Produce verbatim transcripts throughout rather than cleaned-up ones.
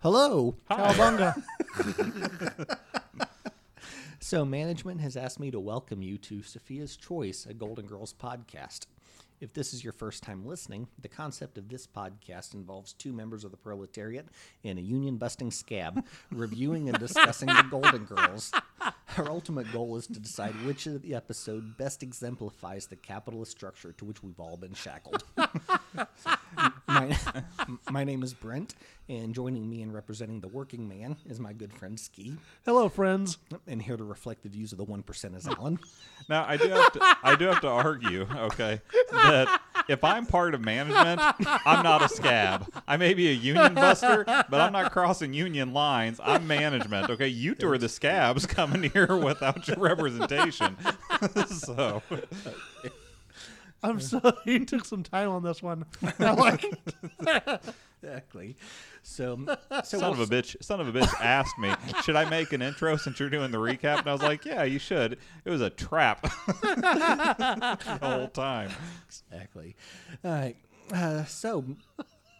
Hello. Cowabunga. So management has asked me to welcome you to Sophia's Choice, a Golden Girls podcast. If this is your first time listening, the concept of this podcast involves two members of the proletariat and a union-busting scab reviewing and discussing the Golden Girls. Our ultimate goal is to decide which of the episode best exemplifies the capitalist structure to which we've all been shackled. my, my name is Brent, and joining me in representing the working man is my good friend Ski. Hello, friends. And here to reflect the views of the one percent is Alan. Now, I do have to, I do have to argue, okay, that if I'm part of management, I'm not a scab. I may be a union buster, but I'm not crossing union lines. I'm management, okay? You two are the scabs coming here without your representation. So... I'm sorry, you took some time on this one. Like, exactly. So, so son we'll of a bitch, son of a bitch asked me, should I make an intro since you're doing the recap? And I was like, yeah, you should. It was a trap the whole time. Exactly. All right. Uh, so,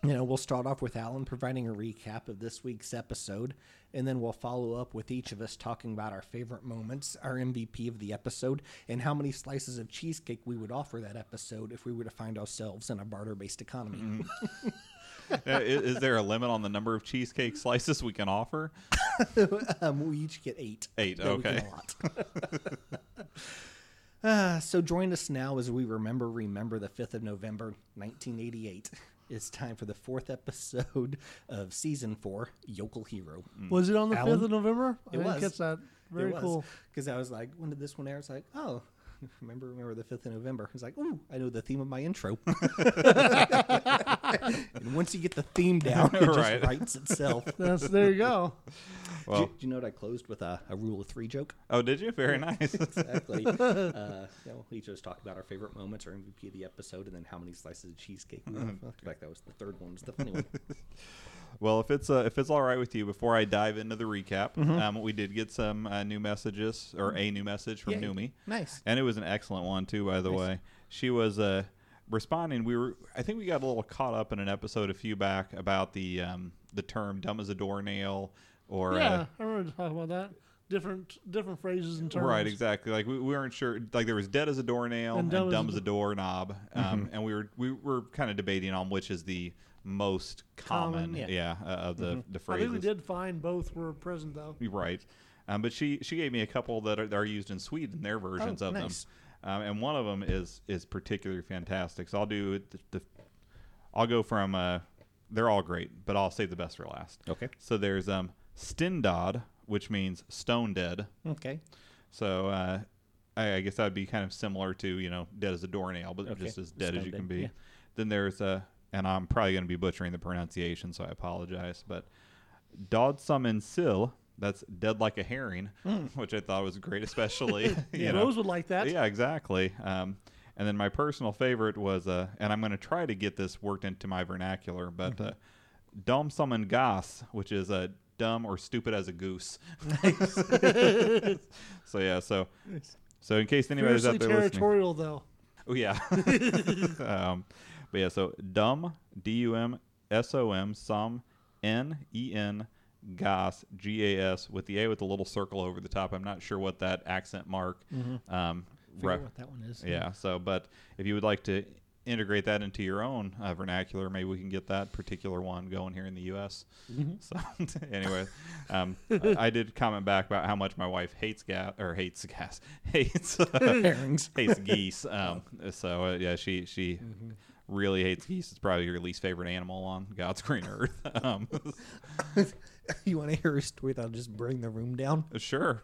you know, we'll start off with Alan providing a recap of this week's episode, and then we'll follow up with each of us talking about our favorite moments, our M V P of the episode, and how many slices of cheesecake we would offer that episode if we were to find ourselves in a barter-based economy. Mm-hmm. Now, is, is there a limit on the number of cheesecake slices we can offer? um, we each get eight. Eight, so okay. We get a lot. uh, so join us now as we remember, remember the fifth of November, nineteen eighty-eight. It's time for the fourth episode of season four, Yokel Hero. Was it on the Alan? fifth of November? It I was. Didn't catch that. Very it cool. Because I was like, when did this one air? It's like, oh, remember, remember the fifth of November. It's like, ooh, I know the theme of my intro. And once you get the theme down, it right. just writes itself. That's, there you go. Well, do, you, do you know what I closed with a, a rule of three joke? Oh, did you? Very nice. Exactly. Uh, you know, each of us talked about our favorite moments, our M V P of the episode, and then how many slices of cheesecake. Mm-hmm. I feel like that was the third one. It was the funny one. Well, if it's uh, if it's all right with you, before I dive into the recap, mm-hmm. um, we did get some uh, new messages, or a new message from Yay. Numi. Nice. And it was an excellent one, too, by the nice. way. She was uh, responding. We were, I think we got a little caught up in an episode a few back about the um, the term dumb as a doornail. Or, yeah, uh, I remember talking about that. Different different phrases and terms. Right, exactly. Like, we, we weren't sure. Like, there was dead as a doornail and dumb, and dumb as, as a doorknob. Mm-hmm. Um, and we were we were kind of debating on which is the most common, common yeah, yeah uh, of the, mm-hmm. the phrases. I think we did find both were present, though. Right. Um, but she, she gave me a couple that are, that are used in Sweden, their versions oh, of nice. them. Um, and one of them is, is particularly fantastic. So I'll do the, the I'll go from, uh, they're all great, but I'll save the best for last. Okay. So there's... um. Stendod, which means stone dead. Okay. So uh, I, I guess that would be kind of similar to, you know, dead as a doornail, but okay. just as dead stone as you dead. can be. Yeah. Then there's a, and I'm probably going to be butchering the pronunciation, so I apologize, but Dödssom en sill, that's dead like a herring, mm. which I thought was great, especially. you yeah, know. Rose would like that. Yeah, exactly. Um, and then my personal favorite was, uh, and I'm going to try to get this worked into my vernacular, but mm-hmm. uh, Domsom en gas, which is a dumb or stupid as a goose. Nice. so yeah, so so in case anybody's Seriously out there listening, territorial though. Oh yeah. um, but yeah, so dumb, D U M S O M, som, N E N, gas, G A S, with the A with a little circle over the top. I'm not sure what that accent mark. Mm-hmm. Um, ref- what that one is. Yeah, yeah. So, but if you would like to integrate that into your own uh, vernacular, maybe we can get that particular one going here in the U S Mm-hmm. So anyway, um, I, I did comment back about how much my wife hates gas or hates gas hates uh, herrings, hates geese. Um, so uh, yeah, she she mm-hmm. really hates geese. It's probably your least favorite animal on God's green earth. Um, you want to hear a story that'll just bring the room down? Sure.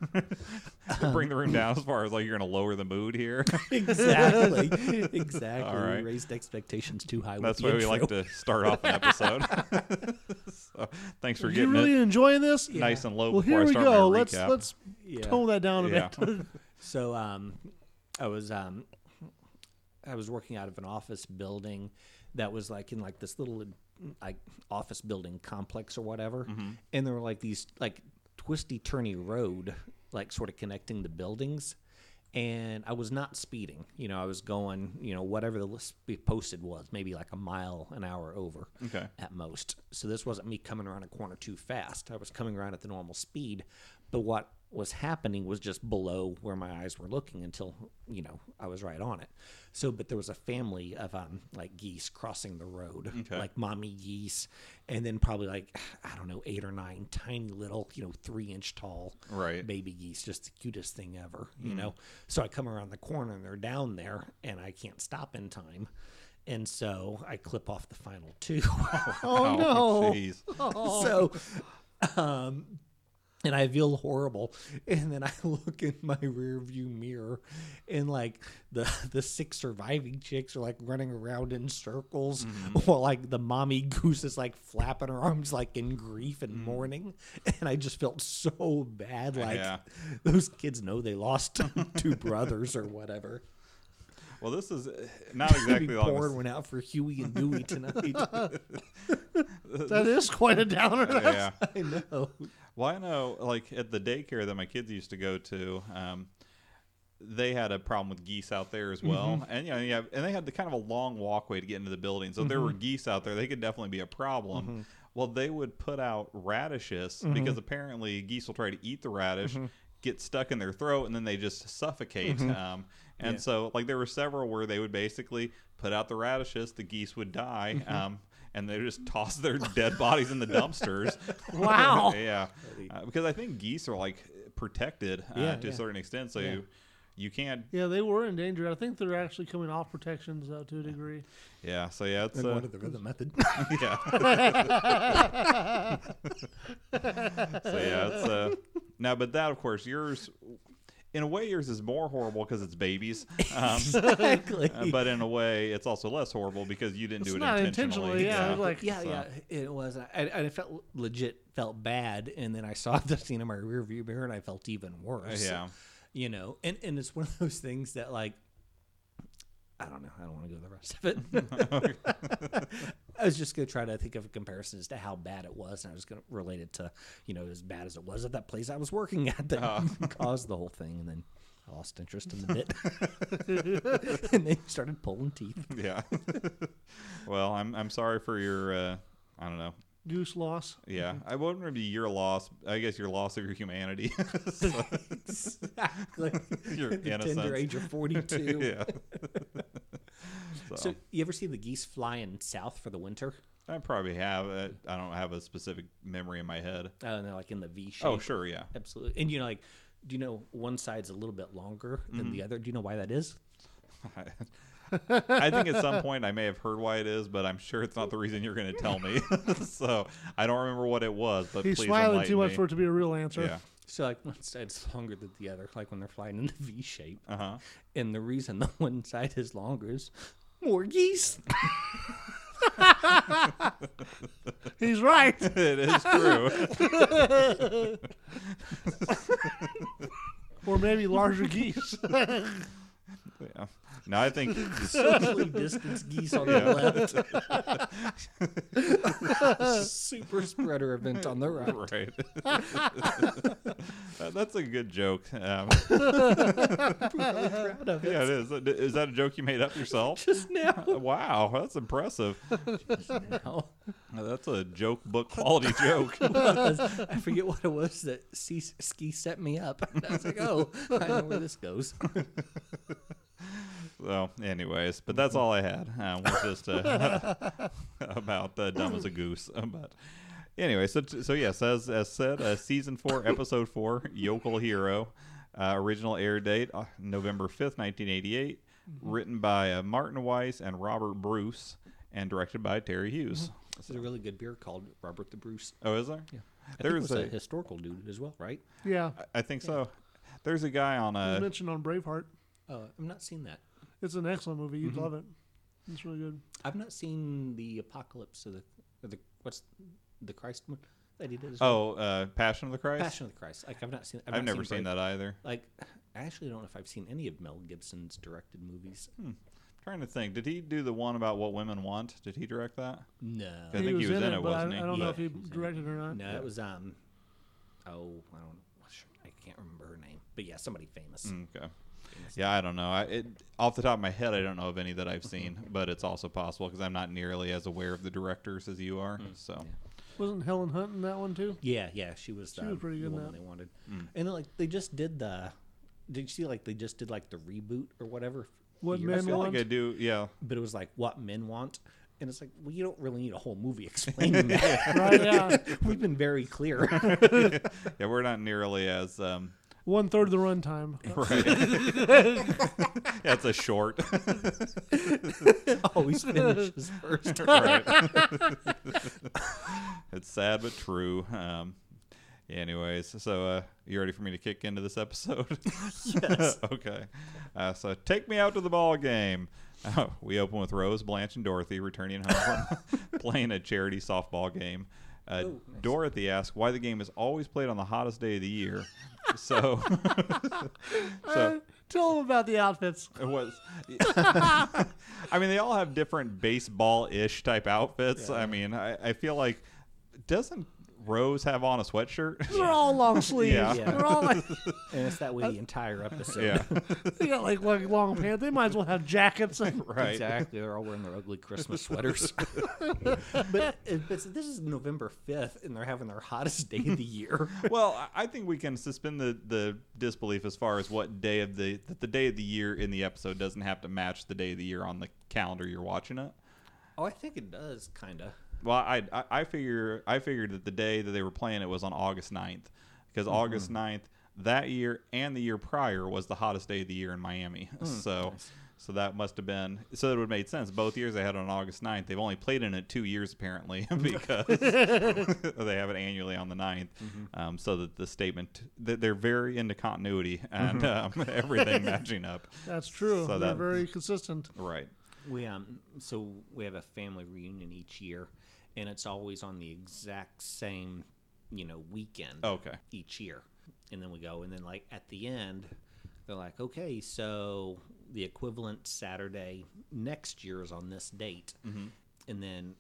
um, bring the room down as far as like you're going to lower the mood here. Exactly. Exactly. Right. We raised expectations too high. That's with the why intro. We like to start off an episode. So, thanks for Are getting you really it. enjoying this? Yeah. Nice and low well, before I start my recap. Well, here we go. Let's, let's yeah. tone that down a yeah. bit. So um, I was um, I was working out of an office building that was like in like this little... like office building complex or whatever, mm-hmm. and there were like these like twisty turny road like sort of connecting the buildings, and I was not speeding. You know, I was going, you know, whatever the list posted was, maybe like a mile an hour over okay. at most. So this wasn't me coming around a corner too fast. I was coming around at the normal speed, but what was happening was just below where my eyes were looking until, you know, I was right on it. So, but there was a family of um like geese crossing the road, okay. like mommy geese, and then probably like, I don't know, eight or nine tiny little, you know, three inch tall right. baby geese, just the cutest thing ever, you mm. know? So I come around the corner and they're down there and I can't stop in time. And so I clip off the final two. oh, oh no. Geez. Oh. So, um, and I feel horrible. And then I look in my rear view mirror and like the the six surviving chicks are like running around in circles mm. while like the mommy goose is like flapping her arms like in grief and mm. mourning. And I just felt so bad. Like yeah. those kids know they lost two brothers or whatever. Well, this is not exactly the porn went out for Huey and Dewey tonight. That is quite a downer. Yeah. I know. Well, I know, like, at the daycare that my kids used to go to, um, they had a problem with geese out there as well. Mm-hmm. And, you know, yeah, and they had the kind of a long walkway to get into the building. So mm-hmm. if there were geese out there, they could definitely be a problem. Mm-hmm. Well, they would put out radishes mm-hmm. because apparently geese will try to eat the radish, mm-hmm. get stuck in their throat, and then they just suffocate. Mm-hmm. Um, and yeah. so, like, there were several where they would basically put out the radishes, the geese would die, mm-hmm. um, and they just toss their dead bodies in the dumpsters. Wow. yeah. Uh, because I think geese are, like, protected uh, yeah, to yeah. a certain extent, so yeah. you, you can't... Yeah, they were endangered. I think they're actually coming off protections uh, to a degree. Yeah, so yeah, it's... And uh, one of the rhythm method. yeah. so yeah, it's... Uh, now, but that, of course, yours... In a way, yours is more horrible because it's babies. Um, exactly. Uh, but in a way, it's also less horrible because you didn't it's do it not intentionally. intentionally. Yeah, yeah, it was like, yeah, so. yeah, it was. I, I felt legit felt bad, and then I saw the scene in my rearview mirror, and I felt even worse. Yeah, you know, and and it's one of those things that like, I don't know. I don't want to go the rest of it. I was just going to try to think of a comparison as to how bad it was. And I was going to relate it to, you know, as bad as it was at that place I was working at that uh. caused the whole thing. And then I lost interest in the bit. And then started pulling teeth. Yeah. Well, I'm I'm sorry for your, uh, I don't know. Goose loss. Yeah. Mm-hmm. I wouldn't be your loss. I guess your loss of your humanity. Exactly. Your innocence. Tender age of forty-two. Yeah. So. so you ever see the geese flying south for the winter? I probably have. I, I don't have a specific memory in my head. Oh, and they're like in the V shape. Oh, sure. Yeah. Absolutely. And you know, like, do you know one side's a little bit longer than mm-hmm. the other? Do you know why that is? I think at some point I may have heard why it is, but I'm sure it's not the reason you're going to tell me. So I don't remember what it was, but He's please enlighten me. He's smiling too much for it to be a real answer. Yeah. So like one side's longer than the other, like when they're flying in the V shape. Uh-huh. And the reason the one side is longer is more geese. He's right. It is true. Or maybe larger geese. Yeah. No, I think socially distanced geese on the left. Super spreader event on the right. Right. uh, that's a good joke. Um, proud of it. Yeah, it is. Is that a joke you made up yourself? Just now. Wow, that's impressive. Just now. That's a joke book quality joke. I forget what it was that C- Ski set me up. I was like, oh, I know where this goes. So, anyways, but that's all I had. Uh, was just uh, about uh, dumb as a goose. But anyway, so so yes, as as said, uh, season four, episode four, Yokel Hero. Uh, original air date uh, November fifth, nineteen eighty eight. Mm-hmm. Written by uh, Martin Weiss and Robert Bruce, and directed by Terry Hughes. Mm-hmm. There's so. a really good beer called Robert the Bruce. Oh, is there? Yeah, I there's think it was a, a historical dude as well, right? Yeah, I, I think yeah. so. There's a guy on a mentioned on Braveheart. Uh, I've not seen that. It's an excellent movie. You'd mm-hmm. love it. It's really good. I've not seen the Apocalypse of the, of the what's the Christ one that he did. As oh, well. uh, Passion of the Christ. Passion of the Christ. Like I've not seen. I've, I've not never seen, seen that either. Like I actually don't know if I've seen any of Mel Gibson's directed movies. Hmm. Trying to think. Did he do the one about What Women Want? Did he direct that? No. I he think was he was in it, in it wasn't I, he? I don't yeah. know if he directed it or not. No, yeah. it was, um, oh, I don't know. I can't remember her name. But yeah, somebody famous. Okay. Yeah, I don't know. I, it, off the top of my head, I don't know of any that I've seen, but it's also possible because I'm not nearly as aware of the directors as you are. Mm. So, yeah. Wasn't Helen Hunt in that one too? Yeah, yeah, she was. She um, was pretty good. The one they wanted, mm. and like they just did the. Did you see like they just did like the reboot or whatever? What Men Want? I feel like I do. Yeah, but it was like What Men Want. And it's like, well, you don't really need a whole movie explaining that. Right, yeah. We've been very clear. Yeah, we're not nearly as... Um, one-third of the runtime. Right. That's a short. Always finishes first. Right. It's sad but true. Um, anyways, so uh, you ready for me to kick into this episode? Yes. Okay. Uh, so take me out to the ball game. Oh, we open with Rose, Blanche, and Dorothy returning home playing a charity softball game. Uh, Ooh, nice. Dorothy asks why the game is always played on the hottest day of the year. So, so uh, tell them about the outfits. It was. I mean, they all have different baseball-ish type outfits. Yeah. I mean, I, I feel like doesn't Rose have on a sweatshirt? They're all long sleeves. Yeah. Yeah. They're all like, and it's that way the entire episode. Yeah. They got like long, long pants. They might as well have jackets. And... Right. Exactly. They're all wearing their ugly Christmas sweaters. But it's, this is November fifth, and they're having their hottest day of the year. Well, I think we can suspend the, the disbelief as far as what day of the that the day of the year in the episode doesn't have to match the day of the year on the calendar you're watching it. Oh, I think it does, kind of. Well, I, I I figure I figured that the day that they were playing it was on August ninth, because mm-hmm. August ninth that year and the year prior was the hottest day of the year in Miami. Mm, so nice. So that must have been so it would have made sense. Both years they had it on August ninth. They've only played in it two years apparently because they have it annually on the ninth. Mm-hmm. Um, so that the statement that they're very into continuity and mm-hmm. um, everything matching up. That's true. So they're that, very consistent. Right. We um so we have a family reunion each year. And it's always on the exact same, you know, weekend okay. each year. And then we go. And then, like, at the end, they're like, okay, so the equivalent Saturday next year is on this date. Mm-hmm. And then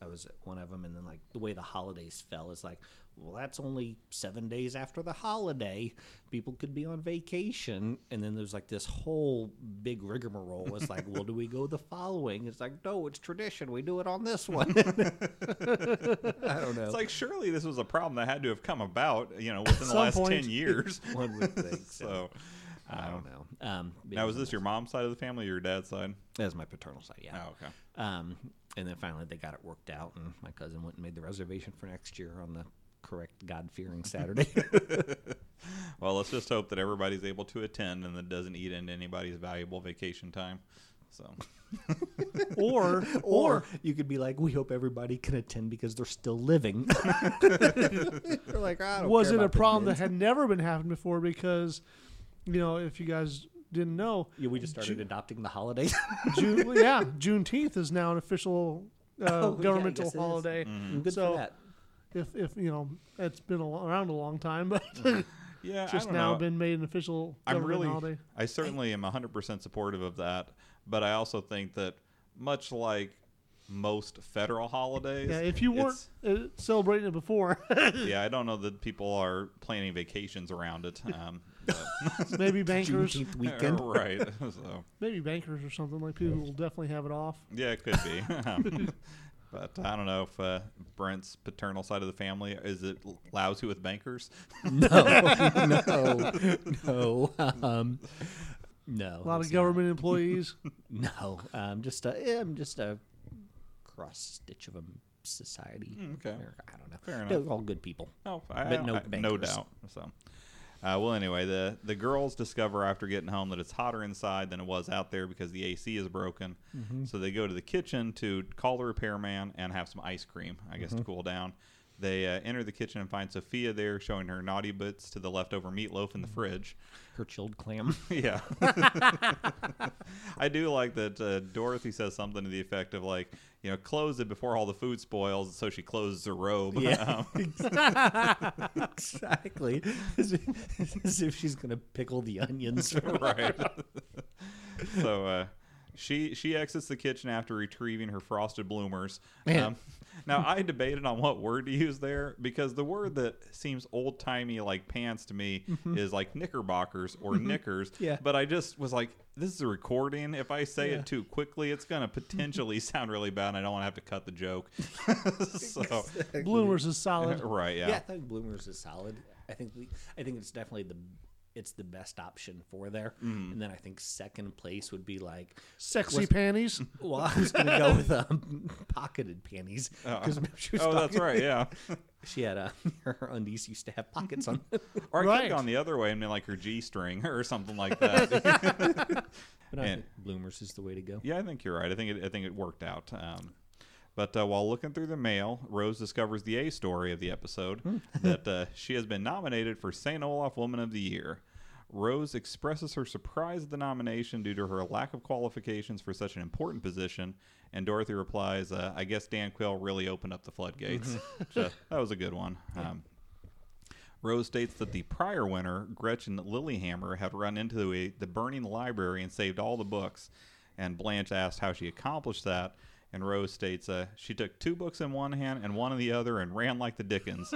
I was at one of them. And then, like, the way the holidays fell is like, well, that's only seven days after the holiday. People could be on vacation. And then there's, like, this whole big rigmarole. It's like, well, do we go the following? It's like, no, it's tradition. We do it on this one. I don't know. It's like, surely this was a problem that had to have come about, you know, within the last point, ten years. One would think so. so I don't um, know. Um, now, is this your mom's side of the family or your dad's side? That's my paternal side, yeah. Oh, okay. Um, and then finally they got it worked out, and my cousin went and made the reservation for next year on the correct God-fearing Saturday. Well, let's just hope that everybody's able to attend and that doesn't eat into anybody's valuable vacation time. So, or, or or you could be like, we hope everybody can attend because they're still living. They're like, I don't was it a problem that had never been happened before? Because, you know, if you guys didn't know, yeah, we just started Ju- adopting the holiday. June, yeah, Juneteenth is now an official uh, oh, governmental yeah, holiday. Mm-hmm. Good so, for that. If, if you know, it's been a lo- around a long time, but yeah, just now know. Been made an official I'm really, holiday. I certainly am one hundred percent supportive of that, but I also think that much like most federal holidays... Yeah, if you weren't uh, celebrating it before... Yeah, I don't know that people are planning vacations around it. Um, maybe bankers. Juneteenth weekend. Right. So. Maybe bankers or something. Like people will definitely have it off. Yeah, it could be. Um, But I don't know if uh, Brent's paternal side of the family, is it lousy with bankers? No, no, no. Um, no. A lot of government not. Employees? No. Um, just a, I'm just a cross-stitch of a society. Mm, okay. I don't know. Fair enough. They're all good people. Oh, I, but no I, bankers. No doubt. So. Uh, well, anyway, the, the girls discover after getting home that it's hotter inside than it was out there because the A C is broken. Mm-hmm. So they go to the kitchen to call the repairman and have some ice cream, I guess, mm-hmm. to cool down. They uh, enter the kitchen and find Sophia there showing her naughty bits to the leftover meatloaf in the fridge. Her chilled clam. Yeah. I do like that uh, Dorothy says something to the effect of, like, you know, close it before all the food spoils, so she closes her robe. Yeah. Um, exactly. As if, as if she's going to pickle the onions. Right. So, uh, She she exits the kitchen after retrieving her frosted bloomers. Um, now, I debated on what word to use there, because the word that seems old-timey like pants to me mm-hmm. is like knickerbockers or mm-hmm. knickers. Yeah. But I just was like, this is a recording. If I say yeah. it too quickly, it's going to potentially sound really bad, and I don't want to have to cut the joke. so exactly. Bloomers is solid. Right, yeah. Yeah, I think bloomers is solid. I think we, I think it's definitely the... it's the best option for there. Mm. And then I think second place would be like... Sexy was, panties? Well, I was going to go with um, pocketed panties. Uh, she was oh, talking. That's right, yeah. She had a, her undies used to have pockets on them. Or I right. could have gone the other way and been like her G-string or something like that. But I and, think bloomers is the way to go. Yeah, I think you're right. I think it, I think it worked out. Um, but uh, while looking through the mail, Rose discovers the A story of the episode, that uh, she has been nominated for Saint Olaf Woman of the Year. Rose expresses her surprise at the nomination due to her lack of qualifications for such an important position, and Dorothy replies, uh, I guess Dan Quayle really opened up the floodgates. Which, uh, that was a good one. Um, Rose states that the prior winner, Gretchen Lillehammer, had run into a, the burning library and saved all the books, and Blanche asked how she accomplished that. And Rose states, uh, she took two books in one hand and one in the other and ran like the Dickens.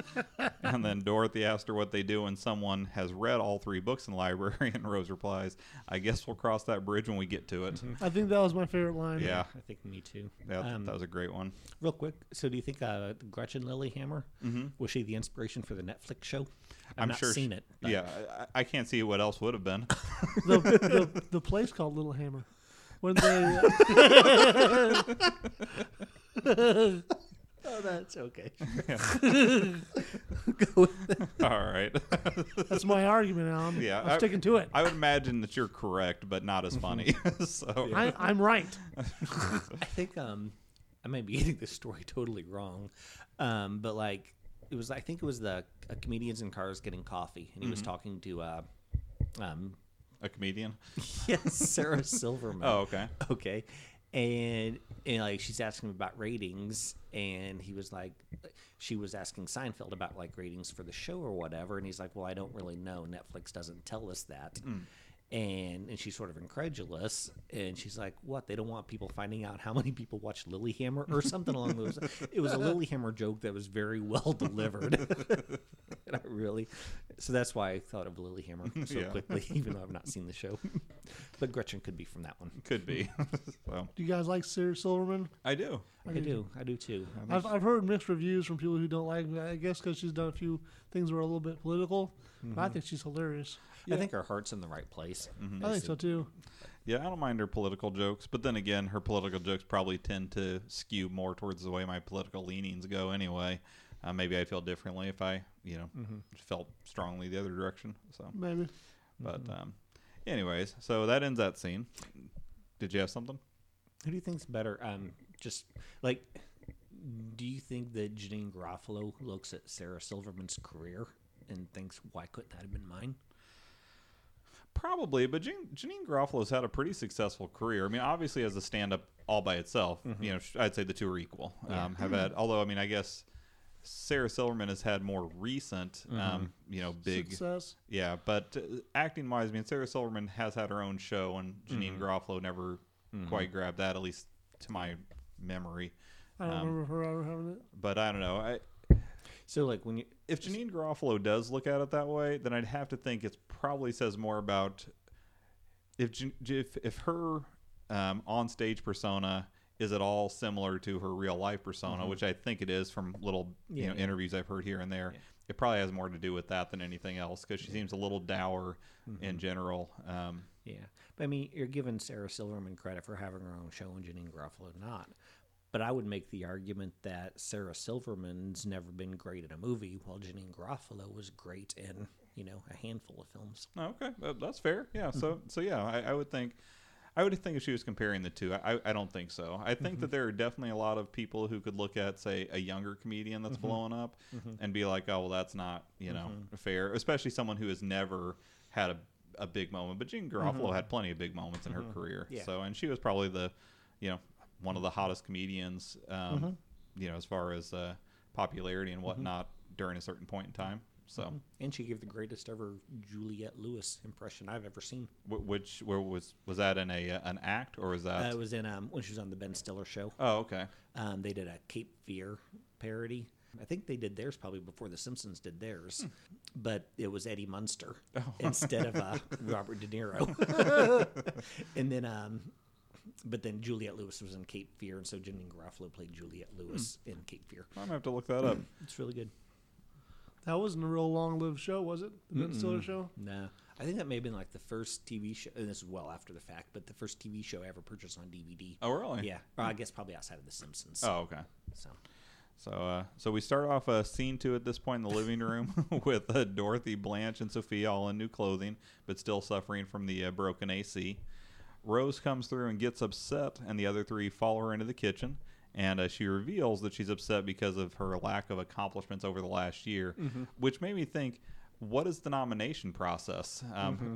And then Dorothy asked her what they do when someone has read all three books in the library. And Rose replies, I guess we'll cross that bridge when we get to it. Mm-hmm. I think that was my favorite line. Yeah. I think me too. Yeah, um, that was a great one. Real quick, so do you think uh, Gretchen Lillehammer, mm-hmm. was she the inspiration for the Netflix show? I've I'm not sure seen she, it. But. Yeah, I, I can't see what else would have been. the, the, the place called Lillehammer. When they, oh, that's okay. Yeah. Go with it. All right. That's my argument, Alan. Yeah, I'm I, sticking to it. I would imagine that you're correct, but not as funny. So yeah. I, I'm right. I think um, I may be getting this story totally wrong, um, but like it was. I think it was the uh, comedians in cars getting coffee, and he mm-hmm. was talking to uh, um. a comedian? Yes, Sarah Silverman. Oh, okay. Okay. And, and like she's asking him about ratings, and he was like, she was asking Seinfeld about like ratings for the show or whatever, and he's like, well, I don't really know. Netflix doesn't tell us that. Mm. And and she's sort of incredulous, and she's like, what? They don't want people finding out how many people watch Lilyhammer or something along those lines. It was a Lilyhammer joke that was very well delivered. And I really, so that's why I thought of Lilyhammer so yeah. quickly, even though I've not seen the show. But Gretchen could be from that one. Could be. Well, do you guys like Sarah Silverman? I do. I, I do. do. I do too. I've, I've heard mixed reviews from people who don't like me, I guess because she's done a few things that are a little bit political. Mm-hmm. But I think she's hilarious. Yeah. I think her heart's in the right place. Mm-hmm. I think so, too. Yeah, I don't mind her political jokes. But then again, her political jokes probably tend to skew more towards the way my political leanings go anyway. Uh, maybe I'd feel differently if I, you know, mm-hmm. felt strongly the other direction. So maybe. But mm-hmm. um, anyways, so that ends that scene. Did you have something? Who do you think's better? Um, just, like, do you think that Janine Garofalo looks at Sarah Silverman's career and thinks, why couldn't that have been mine? Probably, but Jean, Janine Garofalo's had a pretty successful career. I mean, obviously as a stand-up all by itself, mm-hmm. you know, I'd say the two are equal. Yeah. Um, have mm-hmm. had, although I mean, I guess Sarah Silverman has had more recent, mm-hmm. um, you know, big success. Yeah, but uh, acting-wise, I mean, Sarah Silverman has had her own show, and Janine mm-hmm. Garofalo never mm-hmm. quite grabbed that, at least to my memory. I don't um, remember her ever having it. But I don't know. I. So, like, when you, if Janine Garofalo does look at it that way, then I'd have to think it probably says more about if if if her um, on-stage persona is at all similar to her real-life persona, mm-hmm. which I think it is from little yeah, you know yeah. interviews I've heard here and there. Yeah. It probably has more to do with that than anything else, because she yeah. seems a little dour mm-hmm. in general. Um, yeah, but I mean, you're giving Sarah Silverman credit for having her own show and Janine Garofalo not. But I would make the argument that Sarah Silverman's never been great in a movie, while Janine Garofalo was great in, you know, a handful of films. Okay, that's fair. Yeah, so mm-hmm. so yeah, I, I would think, I would think if she was comparing the two, I, I don't think so. I think mm-hmm. that there are definitely a lot of people who could look at, say, a younger comedian that's mm-hmm. blowing up mm-hmm. and be like, oh, well, that's not, you know, mm-hmm. fair, especially someone who has never had a, a big moment. But Janine Garofalo mm-hmm. had plenty of big moments in mm-hmm. her career. Yeah. So, and she was probably the, you know, one of the hottest comedians, um, mm-hmm. you know, as far as uh, popularity and whatnot mm-hmm. during a certain point in time. So, and she gave the greatest ever Juliette Lewis impression I've ever seen. Which where was was that in a uh, an act or was that? Uh, it was in um, when she was on the Ben Stiller show. Oh, okay. Um, they did a Cape Fear parody. I think they did theirs probably before The Simpsons did theirs, hmm. but it was Eddie Munster oh. instead of uh, Robert De Niro. And then, um, but then Juliette Lewis was in Cape Fear, and so Jimmy Garofalo played Juliette Lewis hmm. in Cape Fear. I'm gonna have to look that up. It's really good. That wasn't a real long-lived show, was it? The Ben Stiller show? No. I think that may have been like the first T V show, and this is well after the fact, but the first T V show I ever purchased on D V D. Oh, really? Yeah. Well, I guess probably outside of The Simpsons. Oh, okay. So... So, uh, so we start off a scene two at this point in the living room with uh, Dorothy, Blanche, and Sophia all in new clothing, but still suffering from the uh, broken A C. Rose comes through and gets upset, and the other three follow her into the kitchen. And uh, she reveals that she's upset because of her lack of accomplishments over the last year, mm-hmm. which made me think, what is the nomination process? Um, mm-hmm.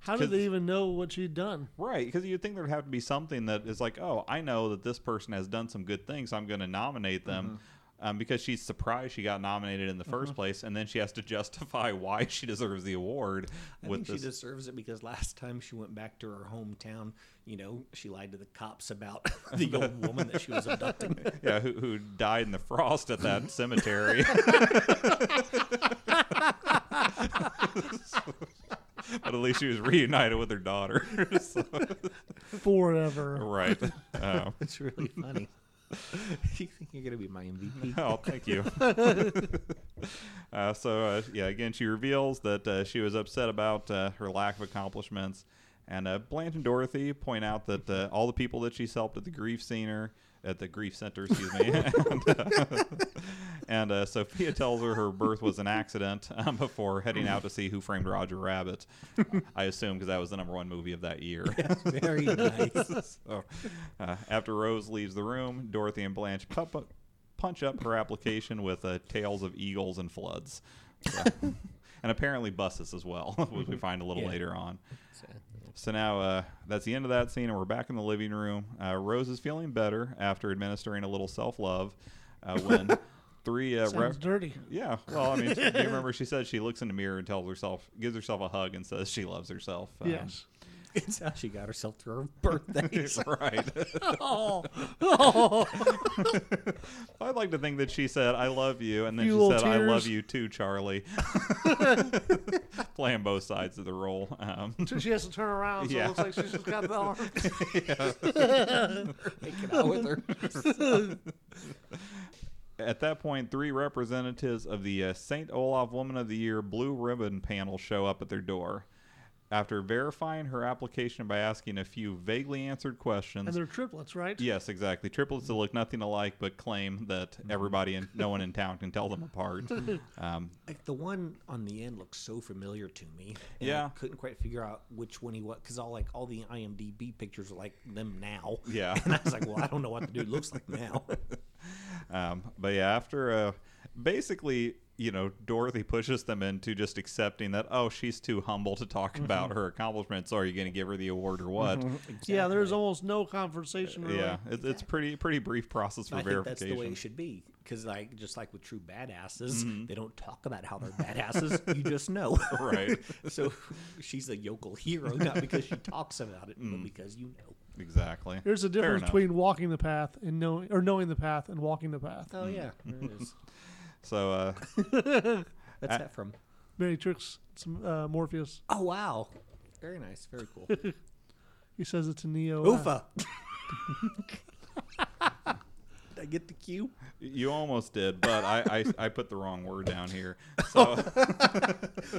How do they even know what she'd done? Right, because you'd think there'd have to be something that is like, oh, I know that this person has done some good things, so I'm going to nominate them. Mm-hmm. Um, because she's surprised she got nominated in the first uh-huh. place, and then she has to justify why she deserves the award. I with think this. She deserves it because last time she went back to her hometown, you know, she lied to the cops about the old woman that she was abducting. Yeah, who, who died in the frost at that cemetery. But at least she was reunited with her daughter. So. Forever. Right. Um, it's really funny. You think you're going to be my M V P? Oh, thank you. uh, so, uh, yeah, again, she reveals that uh, she was upset about uh, her lack of accomplishments. And uh, Blanche and Dorothy point out that uh, all the people that she's helped at the grief center, at the grief center, excuse me. and uh, and uh, Sophia tells her her birth was an accident um, before heading out to see Who Framed Roger Rabbit. I assume because that was the number one movie of that year. Yes, very nice. So, uh, after Rose leaves the room, Dorothy and Blanche pup- punch up her application with uh, tales of eagles and floods. So, and apparently buses as well, which we find a little yeah. later on. So. So now uh, that's the end of that scene, and we're back in the living room. Uh, Rose is feeling better after administering a little self-love. Uh, when three uh, sounds ref- dirty. Yeah. Well, I mean, do you remember she said she looks in the mirror and tells herself, gives herself a hug, and says she loves herself. Um, yes. It's how she got herself through her birthday. Right. oh. oh. I'd like to think that she said, I love you. And then you she said, tears. I love you too, Charlie. Playing both sides of the role. Um, so she has to turn around. So yeah. It looks like she's just got the arm. Yeah. Make it out with her. At that point, three representatives of the uh, Saint Olaf Woman of the Year Blue Ribbon panel show up at their door. After verifying her application by asking a few vaguely answered questions. And they're triplets, right? Yes, exactly. Triplets that look nothing alike but claim that everybody and no one in town can tell them apart. Um, like the one on the end looks so familiar to me. And yeah. I couldn't quite figure out which one he was because all, like, all the I M D B pictures are like them now. Yeah. And I was like, well, I don't know what the dude looks like now. Um, but yeah, after uh, basically... you know, Dorothy pushes them into just accepting that, oh, she's too humble to talk mm-hmm. about her accomplishments. So are you going to give her the award or what? Mm-hmm. Exactly. Yeah, there's almost no conversation. Really. Yeah, it's, it's pretty pretty brief process for I verification. I think that's the way it should be. Because like, just like with true badasses, mm-hmm. they don't talk about how they're badasses. You just know. Right. So she's a yokel hero, not because she talks about it, mm. but because you know. Exactly. There's a difference between walking the path and knowing, or knowing the path and walking the path. Oh, yeah, there it is. So, uh, that's I, that from Matrix, some uh, Morpheus. Oh, wow. Very nice. Very cool. He says it's a Neo. Oofa. Did I get the cue? You almost did, but I, I, I put the wrong word down here. So,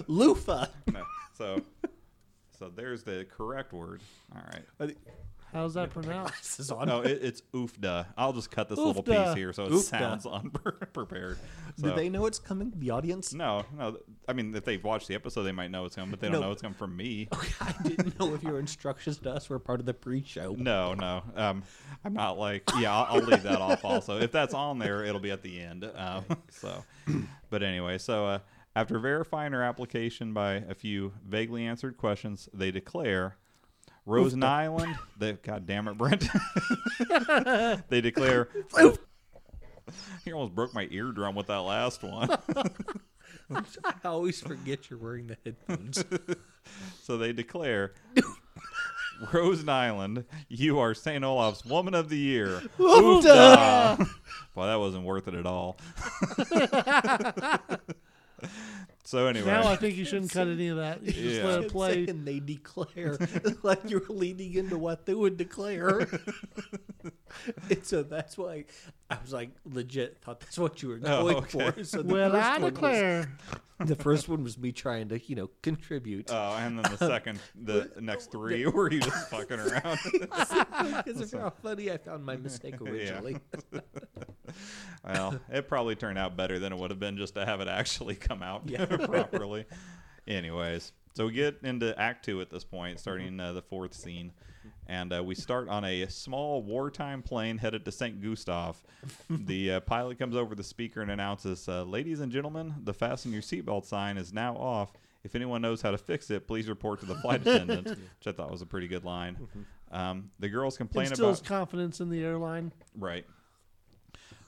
loofah. No, so, so there's the correct word. All right. How's that pronounced? No, it, it's oofda. I'll just cut this oofda. Little piece here so it oofda. Sounds unprepared. So. Do they know it's coming? The audience? No, no. I mean, if they've watched the episode, they might know it's coming, but they don't no. know it's coming from me. Okay, I didn't know if your instructions to us were part of the pre-show. No, no. Um, I'm not like, yeah, I'll, I'll leave that off also. If that's on there, it'll be at the end. Um, okay. So, but anyway, so uh, after verifying her application by a few vaguely answered questions, they declare... Rosen Island, they, God damn it, Brent. They declare. I almost broke my eardrum with that last one. I always forget you're wearing the headphones. So they declare, Rosen Island, you are Saint Olaf's Woman of the Year. Oofda! Boy, that wasn't worth it at all. So anyway. Now I think you shouldn't cut any of that. You should yeah. just let it play. And they declare, like you're leading into what they would declare. And so that's why I was like, legit, thought that's what you were going oh, okay. for. So well, I declare. Was, the first one was me trying to, you know, contribute. Oh, and then the um, second, the next three the, were you just fucking around. Because of how funny I found my mistake originally. Yeah. Well, it probably turned out better than it would have been just to have it actually come out yeah. properly. Anyways, so we get into Act Two at this point, starting uh, the fourth scene. And uh, we start on a small wartime plane headed to Saint Gustav. The uh, pilot comes over the speaker and announces, uh, ladies and gentlemen, the fasten your seatbelt sign is now off. If anyone knows how to fix it, please report to the flight attendant, which I thought was a pretty good line. Mm-hmm. Um, the girls complain about... instills confidence in the airline. Right.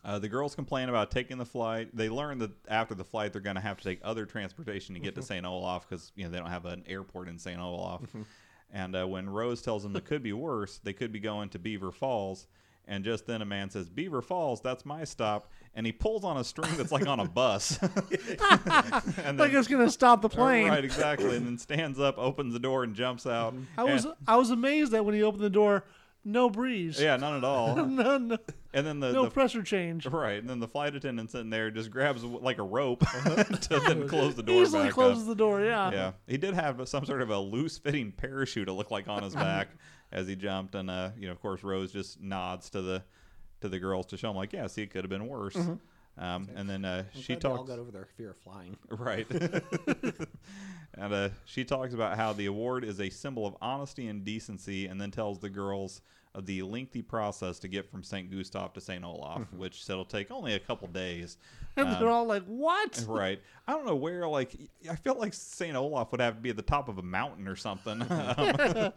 Uh, the girls complain about taking the flight. They learn that after the flight, they're going to have to take other transportation to get mm-hmm. to Saint Olaf because you know they don't have an airport in Saint Olaf. Mm-hmm. And uh, when Rose tells them it could be worse, they could be going to Beaver Falls. And just then a man says, Beaver Falls, that's my stop. And he pulls on a string that's like on a bus. And then, like it's going to stop the plane. Right, exactly. And then stands up, opens the door, and jumps out. I was I was amazed that when he opened the door, no breeze. Yeah, none at all. None. And then the no the, pressure change. Right, and then the flight attendant sitting there just grabs like a rope uh-huh. to then close the door. Easily back closes up. the door. Yeah. Yeah. He did have some sort of a loose-fitting parachute, it looked like, on his back as he jumped, and uh, you know, of course, Rose just nods to the to the girls to show them, like, yeah, see, it could have been worse. Mm-hmm. Um, and then uh, she talks. They all got over their fear of flying, right? And uh, she talks about how the award is a symbol of honesty and decency, and then tells the girls of the lengthy process to get from Saint Gustav to Saint Olaf, mm-hmm. which said it'll take only a couple days. And um, they're all like, "What?" Right? I don't know where. Like, I felt like Saint Olaf would have to be at the top of a mountain or something. um,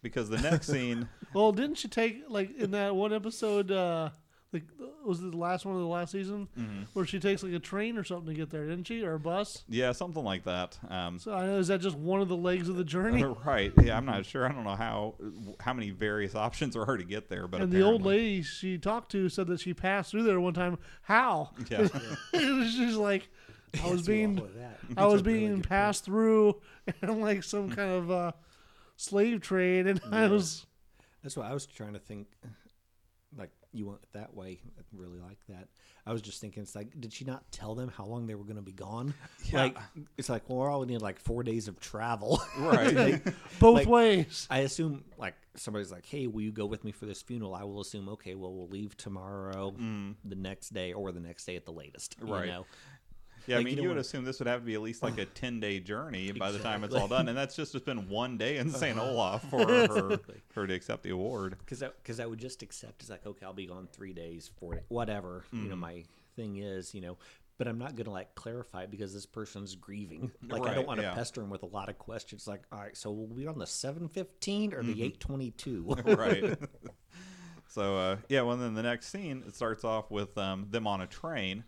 because the next scene. Well, didn't you take like in that one episode? Uh, Like, was it the last one of the last season mm-hmm. where she takes like a train or something to get there, didn't she? Or a bus? Yeah, something like that. Um, so I know, is that just one of the legs of the journey? Right. Yeah, I'm not sure. I don't know how how many various options there are to get there. But and apparently. The old lady she talked to said that she passed through there one time. How? Yeah. She's like, I was being, I was being really passed point. through and like some kind of uh, slave trade. And yeah. I was. That's what I was trying to think. Like, you want it that way. I really like that. I was just thinking, it's like, did she not tell them how long they were going to be gone? Yeah. Like, it's like, well, we're all need like four days of travel. Right. Like, both like, ways. I assume, like, somebody's like, hey, will you go with me for this funeral? I will assume, okay, well, we'll leave tomorrow, mm. the next day, or the next day at the latest. Right. You know? Yeah, like, I mean, you, you would to... assume this would have to be at least like a ten-day journey exactly. by the time it's all done, and that's just, just been one day in Saint Olaf for her, her, her to accept the award. Because I, I would just accept, it's like, okay, I'll be gone three days, four days, whatever, mm. you know, my thing is, you know, but I'm not going to, like, clarify because this person's grieving. Like, right, I don't want to yeah. pester him with a lot of questions, like, all right, so we'll be on the seven fifteen or mm-hmm. the eight twenty-two? Right. So, uh, yeah, well, then the next scene, it starts off with um, them on a train.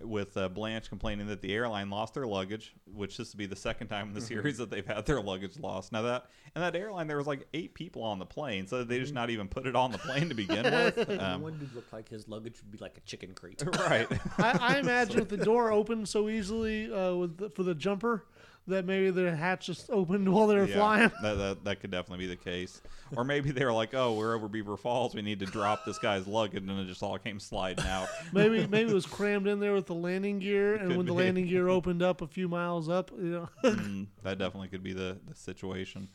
With uh, Blanche complaining that the airline lost their luggage, which this would be the second time in the series that they've had their luggage lost. Now that and that airline, there was like eight people on the plane, so they just not even put it on the plane to begin with. Um, one dude looked like his luggage would be like a chicken crate, right? I, I imagine with the door open so easily uh, with the, for the jumper that maybe their hatch just opened while they were yeah, flying. That, that that could definitely be the case, or maybe they were like, "Oh, we're over Beaver Falls. We need to drop this guy's luggage," and it just all came sliding out. Maybe maybe it was crammed in there with the landing gear, and could when be. the landing gear opened up a few miles up, you know, mm, that definitely could be the, the situation.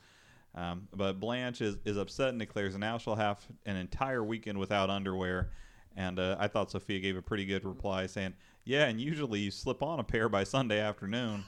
Um, but Blanche is is upset and declares, "Now she'll have an entire weekend without underwear." And uh, I thought Sophia gave a pretty good reply, saying. Yeah, and usually you slip on a pair by Sunday afternoon.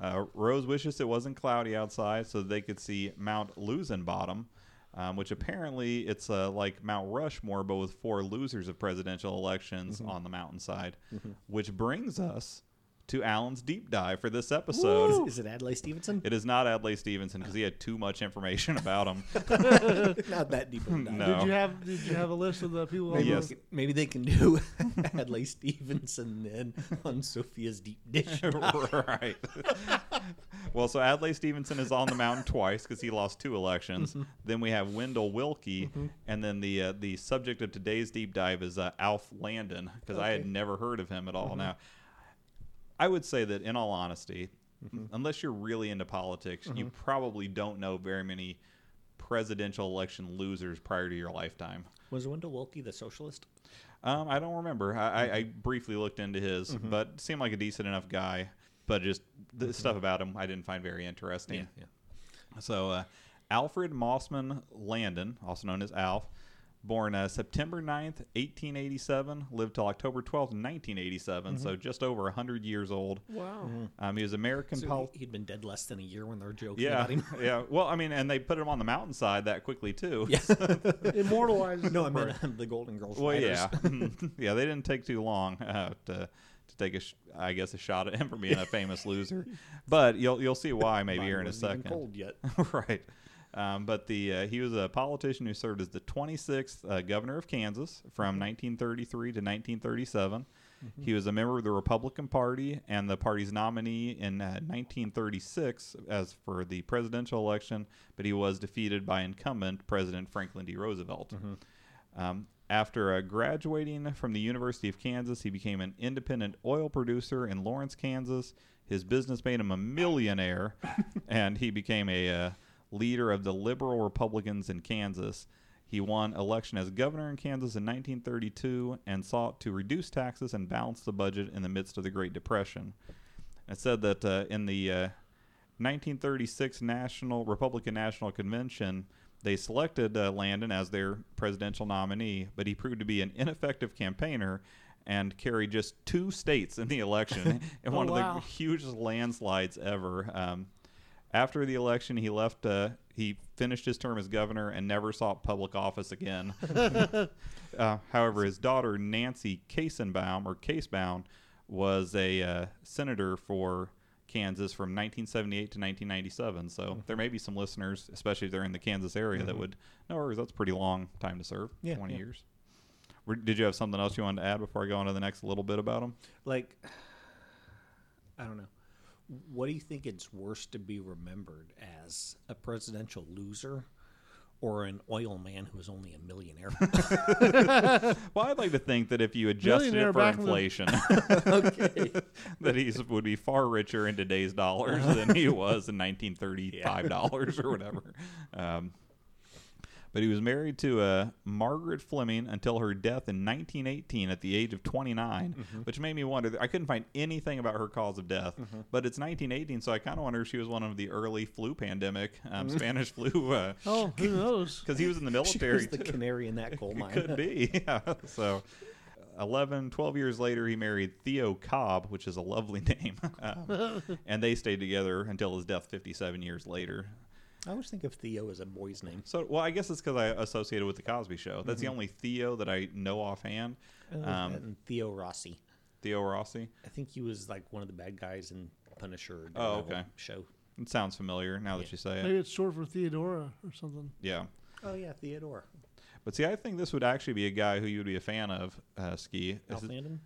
uh, Rose wishes it wasn't cloudy outside so they could see Mount Lusenbottom, um, which apparently it's uh, like Mount Rushmore, but with four losers of presidential elections mm-hmm. on the mountainside, mm-hmm. which brings us to Alan's deep dive for this episode. Is, is it Adlai Stevenson? It is not Adlai Stevenson because he had too much information about him. Not that deep of a dive. No. Did you have Did you have a list of the people? Maybe, yes. Maybe they can do Adlai Stevenson then on Sophia's deep dish. Right. Well, so Adlai Stevenson is on the mountain twice because he lost two elections. Mm-hmm. Then we have Wendell Wilkie, mm-hmm. and then the uh, the subject of today's deep dive is uh, Alf Landon because okay. I had never heard of him at all. Mm-hmm. Now, I would say that, in all honesty, mm-hmm. unless you're really into politics, mm-hmm. you probably don't know very many presidential election losers prior to your lifetime. Was Wendell Wilkie the socialist? Um, I don't remember. I, mm-hmm. I, I briefly looked into his, mm-hmm. but seemed like a decent enough guy. But just the mm-hmm. stuff about him I didn't find very interesting. Yeah, yeah. So uh, Alfred Mossman Landon, also known as Alf, born uh, September ninth, eighteen eighty-seven, lived till October twelfth, nineteen eighty-seven, mm-hmm. so just over one hundred years old. Wow. Mm-hmm. Um, he was American... So pol- he'd been dead less than a year when they were joking yeah, about him. Yeah, well, I mean, and they put him on the mountainside that quickly, too. Yeah. Immortalized. No, I mean, right. the Golden Girls Well, writers. Yeah. Yeah, they didn't take too long uh, to... take a sh- I guess a shot at him for being a famous loser, but you'll you'll see why maybe here in a second. Mine wasn't even cold yet. Right. Um, but the uh, he was a politician who served as the twenty-sixth uh, governor of Kansas from nineteen thirty-three to nineteen thirty-seven. Mm-hmm. He was a member of the Republican Party and the party's nominee in uh, nineteen thirty-six as for the presidential election, but he was defeated by incumbent President Franklin D. Roosevelt. Mm-hmm. Um, After uh, graduating from the University of Kansas, he became an independent oil producer in Lawrence, Kansas. His business made him a millionaire, and he became a uh, leader of the liberal Republicans in Kansas. He won election as governor in Kansas in nineteen thirty-two and sought to reduce taxes and balance the budget in the midst of the Great Depression. It said that uh, in the uh, nineteen thirty-six National Republican National Convention, they selected uh, Landon as their presidential nominee, but he proved to be an ineffective campaigner and carried just two states in the election in oh, one wow. of the hugest landslides ever. Um, after the election, he left. Uh, he finished his term as governor and never sought public office again. uh, however, his daughter, Nancy Casebaum, or Casebaum, was a uh, senator for Kansas from nineteen seventy-eight to nineteen ninety-seven, so mm-hmm. there may be some listeners, especially if they're in the Kansas area, mm-hmm. that would know her, because that's a pretty long time to serve, yeah, twenty yeah. years. Or did you have something else you wanted to add before I go on to the next little bit about them? Like, I don't know. What do you think it's worse to be remembered as, a presidential loser or an oil man who was only a millionaire? Well, I'd like to think that if you adjusted it for inflation, okay. that he would be far richer in today's dollars than he was in nineteen thirty-five dollars or whatever. Um, but he was married to uh, Margaret Fleming until her death in nineteen eighteen at the age of twenty-nine, mm-hmm. which made me wonder. I couldn't find anything about her cause of death, mm-hmm. but it's nineteen eighteen, so I kind of wonder if she was one of the early flu pandemic, um, Spanish flu. Uh, oh, who knows? Because he was in the military. She was the canary in that coal mine. Could be, yeah. So eleven, twelve years later, he married Theo Cobb, which is a lovely name, um, and they stayed together until his death fifty-seven years later. I always think of Theo as a boy's name. So, well, I guess it's because I associated with the Cosby Show. That's mm-hmm. the only Theo that I know offhand. Um, and Theo Rossi. Theo Rossi. I think he was like one of the bad guys in Punisher. Oh, okay. Show. It sounds familiar now yeah. that you say it. Maybe it's short for Theodora or something. Yeah. Oh yeah, Theodora. But see, I think this would actually be a guy who you would be a fan of, uh, Ski. Alf Landon?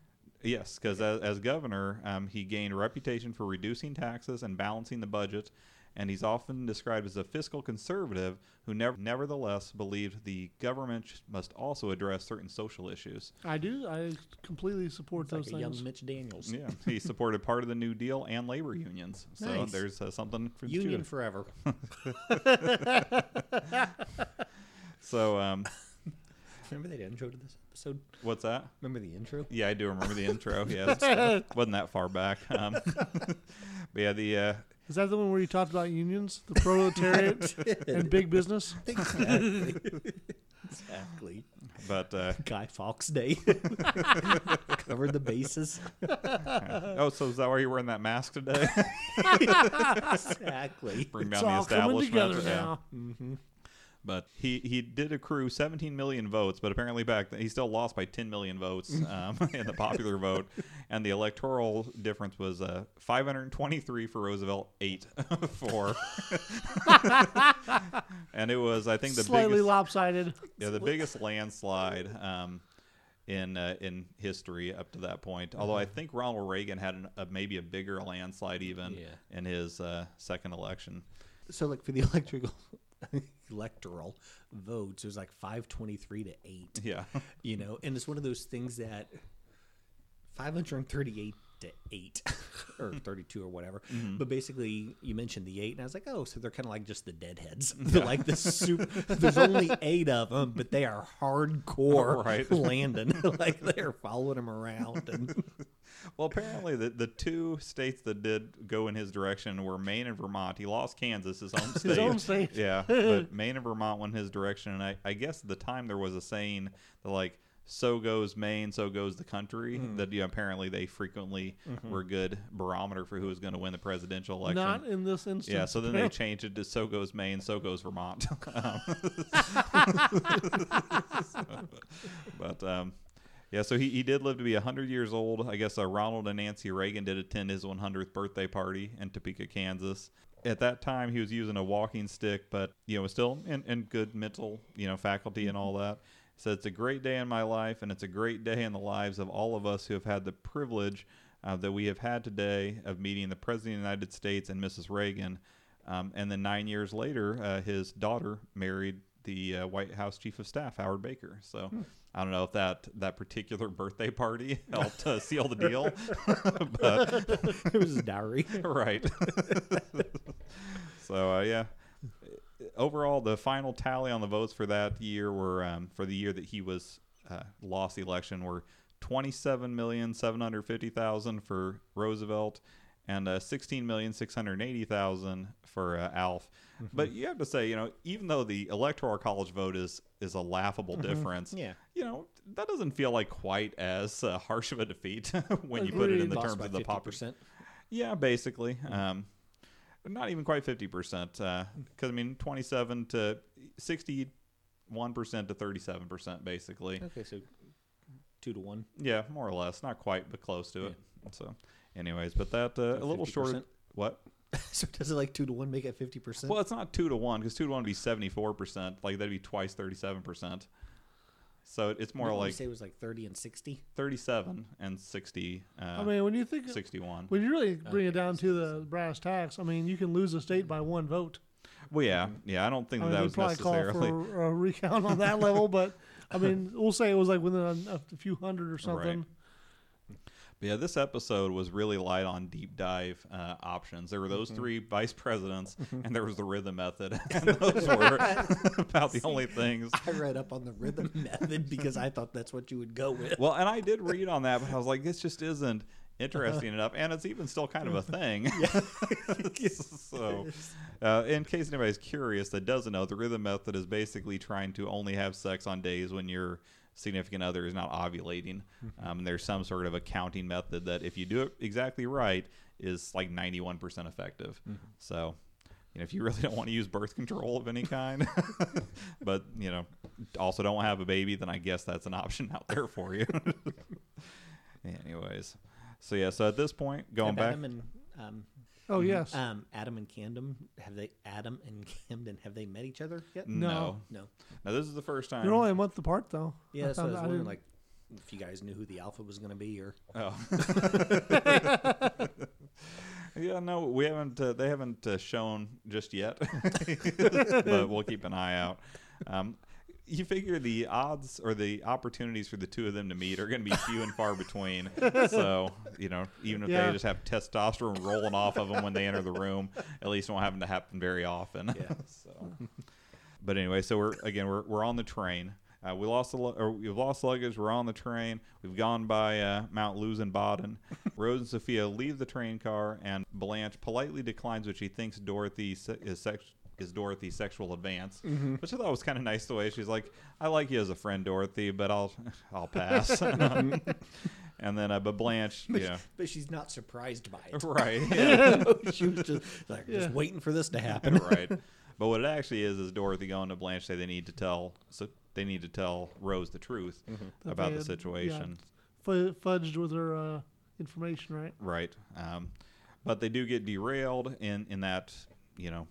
Yes, because yeah. as, as governor, um, he gained a reputation for reducing taxes and balancing the budget. And he's often described as a fiscal conservative who never, nevertheless believed the government must also address certain social issues. I do. I completely support it's those like a things. Young Mitch Daniels. Yeah, he supported part of the New Deal and labor unions. So nice. There's uh, something for the union forever. so, um, remember the intro to this episode? What's that? Remember the intro? Yeah, I do remember the intro. Yeah, it uh, wasn't that far back. Um, but yeah, the. Uh, Is that the one where you talked about unions, the proletariat, and big business? Exactly. Exactly. But uh, Guy Fawkes Day covered the bases. Oh, so is that why you're wearing that mask today? Exactly. Bring down it's the all establishment. Coming together now. Yeah. Mm-hmm. But he, he did accrue seventeen million votes, but apparently back then he still lost by ten million votes um, in the popular vote. And the electoral difference was uh, five hundred twenty-three for Roosevelt, eight for. And it was, I think, the Slightly biggest. lopsided. Yeah, the biggest landslide um, in uh, in history up to that point. Although I think Ronald Reagan had an, uh, maybe a bigger landslide even yeah. in his uh, second election. So, like, for the electrical. electoral votes, it was like five twenty-three to eight. Yeah. You know, and it's one of those things that five hundred thirty-eight to eight or thirty-two or whatever. Mm-hmm. But basically, you mentioned the eight, and I was like, oh, so they're kind of like just the deadheads. They're yeah. like the soup. There's only eight of them, but they are hardcore oh, right. Landon. Like they're following him around. And well, apparently the, the two states that did go in his direction were Maine and Vermont. He lost Kansas, his own state. His own state. Yeah, but Maine and Vermont went his direction. And I, I guess at the time there was a saying that, like, so goes Maine, so goes the country. Mm. That, you know, apparently they frequently mm-hmm. were a good barometer for who was going to win the presidential election. Not in this instance. Yeah, so then they changed it to so goes Maine, so goes Vermont. um, so, but... um Yeah, so he, he did live to be one hundred years old. I guess uh, Ronald and Nancy Reagan did attend his one hundredth birthday party in Topeka, Kansas. At that time, he was using a walking stick, but, you know, was still in, in good mental, you know, faculty and all that. So it's a great day in my life, and it's a great day in the lives of all of us who have had the privilege uh, that we have had today of meeting the President of the United States and Missus Reagan. Um, and then nine years later, uh, his daughter married the uh, White House Chief of Staff, Howard Baker. So... Hmm. I don't know if that, that particular birthday party helped uh, seal the deal. But it was a diary. Right. So, uh, yeah. Overall, the final tally on the votes for that year were, um, for the year that he was uh, lost the election, were twenty-seven million seven hundred fifty thousand for Roosevelt and uh, sixteen million six hundred eighty thousand for uh, Alf. Mm-hmm. But you have to say, you know, even though the Electoral College vote is is a laughable mm-hmm. difference, yeah. you know, that doesn't feel like quite as uh, harsh of a defeat when well, you put it in the terms of the population. Yeah, basically. Mm-hmm. Um, not even quite fifty percent. Because, uh, I mean, twenty-seven to sixty-one percent to thirty-seven percent, basically. Okay, so two to one. Yeah, more or less. Not quite, but close to yeah. it. So, anyways, but that uh, so a little short. What? So does it like two to one make it fifty percent? Well, it's not two to one because two to one would be seventy four percent. Like that'd be twice thirty seven percent. So it's more no, like you say it was like thirty and sixty. Thirty seven and sixty. Uh, I mean, when you think sixty one, when you really bring okay, it down to the brass tacks, I mean, you can lose a state by one vote. Well, yeah, yeah. I don't think I that, mean, that was probably necessarily call for a recount on that level, but I mean, we'll say it was like within a, a few hundred or something. Right. Yeah, this episode was really light on deep dive uh, options. There were those mm-hmm. three vice presidents, mm-hmm. and there was the rhythm method. And those were about the See, only things. I read up on the rhythm method because I thought that's what you would go with. Well, and I did read on that, but I was like, this just isn't interesting uh-huh. enough. And it's even still kind of a thing. So uh, in case anybody's curious that doesn't know, the rhythm method is basically trying to only have sex on days when you're significant other is not ovulating. Um, there's some sort of a counting method that if you do it exactly right is like ninety-one percent effective. Mm-hmm. So, you know, if you really don't want to use birth control of any kind, but, you know, also don't have a baby, then I guess that's an option out there for you. Anyways. So, yeah. So at this point, going back. Adam and, um, oh, mm-hmm. yes. Um, Adam and Camden, have they, Adam and Camden, have they met each other yet? No. No. Now, this is the first time. They're only a month apart, though. Yeah, I so I was wondering, like, if you guys knew who the alpha was going to be, or. Oh. Yeah, no, we haven't, uh, they haven't uh, shown just yet, but we'll keep an eye out. Um, you figure the odds or the opportunities for the two of them to meet are going to be few and far between. So, you know, even if yeah. they just have testosterone rolling off of them when they enter the room, at least it won't happen to happen very often. Yeah. So, but anyway, so we're, again, we're, we're on the train. Uh, we lost, the, or we've lost luggage. We're on the train. We've gone by uh, Mount Lusenbaden. Rose and Sophia leave the train car and Blanche politely declines what she thinks Dorothy se- is sexual. is Dorothy's sexual advance, mm-hmm. which I thought was kind of nice the way she's like, I like you as a friend, Dorothy, but I'll I'll pass. um, and then, uh, but Blanche, but, yeah. but she's not surprised by it. Right. Yeah. She was just, like, yeah. just waiting for this to happen. Right. But what it actually is is Dorothy going to Blanche say they need to tell so they need to tell Rose the truth mm-hmm. about had, the situation. Yeah, fudged with her uh, information, right? Right. Um, but they do get derailed in, in that, you know,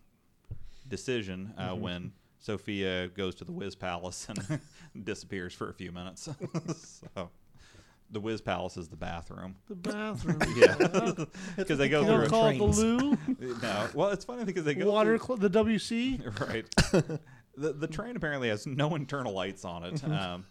decision uh, mm-hmm. when Sophia goes to the Whiz Palace and disappears for a few minutes. So the Whiz Palace is the bathroom. The bathroom. Yeah. Because they go through a called the loo? No. Well, it's funny because they go Water through... Cl- the W C? Right. the the train apparently has no internal lights on it. Um,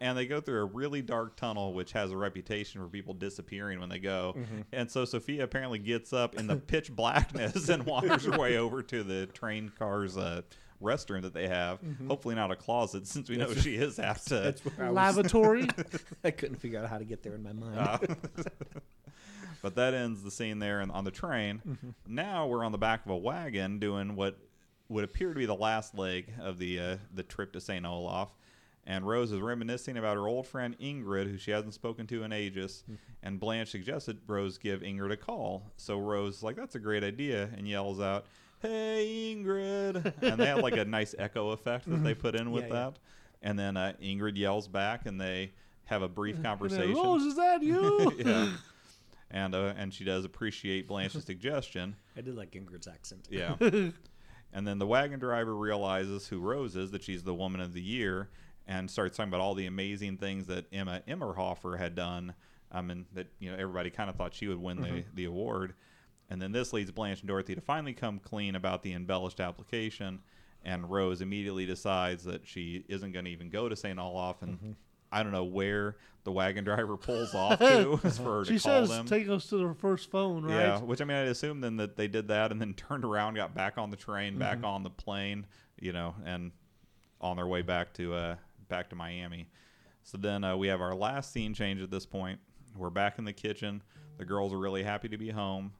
and they go through a really dark tunnel, which has a reputation for people disappearing when they go. Mm-hmm. And so Sophia apparently gets up in the pitch blackness and wanders her way over to the train car's uh, restroom that they have. Mm-hmm. Hopefully not a closet, since we know she is apt to lavatory. I couldn't figure out how to get there in my mind. Uh, but that ends the scene there and on the train. Mm-hmm. Now we're on the back of a wagon doing what would appear to be the last leg of the uh, the trip to Saint Olaf. And Rose is reminiscing about her old friend Ingrid, who she hasn't spoken to in ages. Mm-hmm. And Blanche suggested Rose give Ingrid a call. So Rose is like, that's a great idea, and yells out, "Hey, Ingrid!" And they have like a nice echo effect that mm-hmm. they put in with yeah, that. Yeah. And then uh, Ingrid yells back, and they have a brief conversation. Then, Rose, is that you? Yeah. And uh, and she does appreciate Blanche's suggestion. I did like Ingrid's accent. Yeah. And then the wagon driver realizes who Rose is, that she's the woman of the year, and starts talking about all the amazing things that Emma Immerhofer had done. I mean, that you know everybody kind of thought she would win mm-hmm. the, the award. And then this leads Blanche and Dorothy to finally come clean about the embellished application, and Rose immediately decides that she isn't going to even go to Saint Olaf, and mm-hmm. I don't know where the wagon driver pulls off to for her she to call them. She says, take us to their first phone, right? Yeah, which, I mean, I'd assume then that they did that and then turned around, got back on the train, mm-hmm. back on the plane, you know, and on their way back to uh, back to Miami. So then uh, we have our last scene change at this point. We're back in the kitchen. The girls are really happy to be home.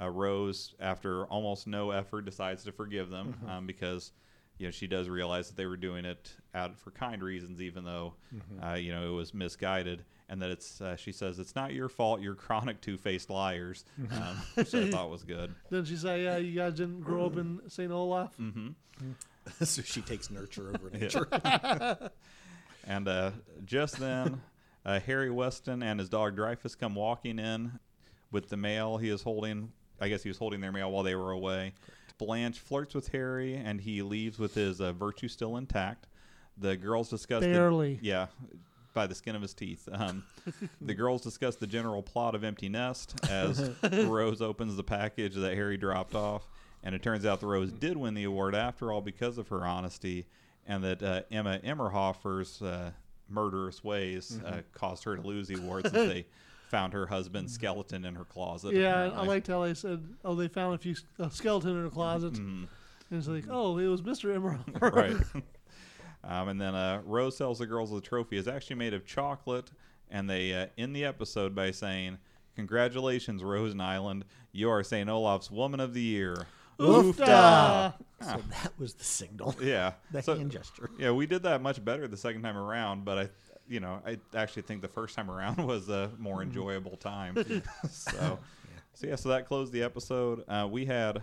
Uh, Rose, after almost no effort, decides to forgive them mm-hmm. um, because, you know, she does realize that they were doing it out for kind reasons, even though, mm-hmm. uh, you know, it was misguided, and that it's. Uh, she says it's not your fault. You're chronic two-faced liars, mm-hmm. um, which I thought was good. Didn't she say, "Yeah, uh, you guys didn't grow up in Saint Olaf"? Mm-hmm. Mm-hmm. So she takes nurture over nature. Yeah. And uh, just then, uh, Harry Weston and his dog Dreyfus come walking in with the mail he is holding. I guess he was holding their mail while they were away. Correct. Blanche flirts with Harry, and he leaves with his uh, virtue still intact. The girls discuss... Barely. The, yeah, by the skin of his teeth. Um, the girls discuss the general plot of Empty Nest as Rose opens the package that Harry dropped off, and it turns out that Rose did win the award after all because of her honesty, and that uh, Emma Immerhofer's uh, murderous ways mm-hmm. uh, caused her to lose the award since they... found her husband's skeleton in her closet. Yeah, apparently. I liked how they said, oh, they found a few a skeleton in her closet. Mm-hmm. And it's like, oh, it was Mister Emerald. Right. Um, and then uh, Rose tells the girls the trophy is actually made of chocolate, and they uh, end the episode by saying, "Congratulations, Rose and Island. You are Saint Olaf's Woman of the Year." Oofta! So that was the signal. Yeah. The so, hand gesture. Yeah, we did that much better the second time around, but I... You know, I actually think the first time around was a more enjoyable time. so, yeah. so yeah, so that closed the episode. Uh, we had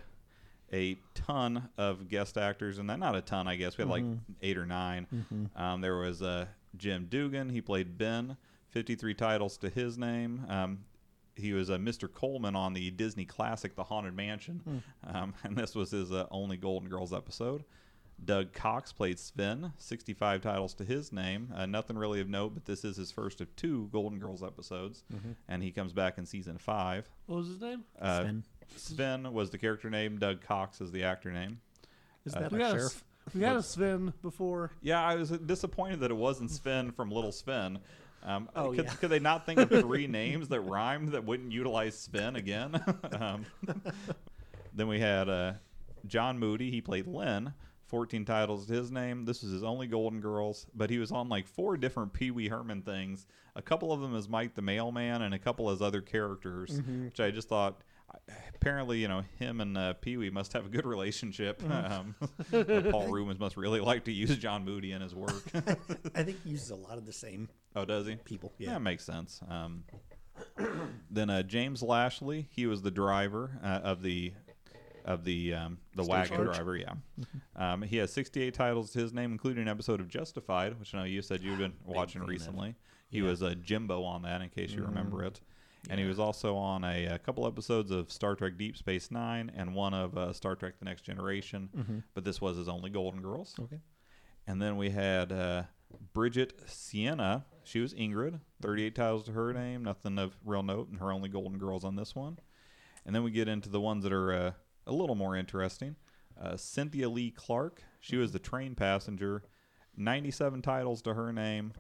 a ton of guest actors, and not a ton, I guess. We had mm-hmm. like eight or nine. Mm-hmm. Um, there was uh, Jim Dugan. He played Ben. fifty-three titles to his name. Um, he was uh, Mister Coleman on the Disney classic, The Haunted Mansion. Mm. Um, and this was his uh, only Golden Girls episode. Doug Cox played Sven, sixty-five titles to his name. Uh, nothing really of note, but this is his first of two Golden Girls episodes, mm-hmm. and he comes back in season five. What was his name? Uh, Sven. Sven was the character name. Doug Cox is the actor name. Is that uh, a sheriff? We had a Sven before. Yeah, I was disappointed that it wasn't Sven from Little Sven. Um, oh, could, yeah. could they not think of three names that rhymed that wouldn't utilize Sven again? um, then we had uh, John Moody. He played Lynn. fourteen titles to his name. This was his only Golden Girls, but he was on like four different Pee Wee Herman things. A couple of them as Mike the Mailman and a couple as other characters, mm-hmm. which I just thought, apparently, you know, him and uh, Pee Wee must have a good relationship. Mm-hmm. Um, Paul Reubens must really like to use John Moody in his work. I think he uses a lot of the same Oh, does he? People. Yeah, that makes sense. Um, then uh, James Lashley, he was the driver uh, of the of the um, the State wagon Church. driver. Yeah, mm-hmm. um, he has sixty-eight titles to his name, including an episode of Justified, which I know you said you've been watching been recently. He yeah. was a Jimbo on that, in case you mm-hmm. remember it. And he was also on a, a couple episodes of Star Trek Deep Space Nine and one of uh, Star Trek The Next Generation. Mm-hmm. But this was his only Golden Girls. Okay. And then we had uh, Bridget Sienna. She was Ingrid. thirty-eight titles to her name. Nothing of real note. And her only Golden Girls on this one. And then we get into the ones that are uh, a little more interesting. Uh, Cynthia Lee Clark. She was the train passenger. ninety-seven titles to her name.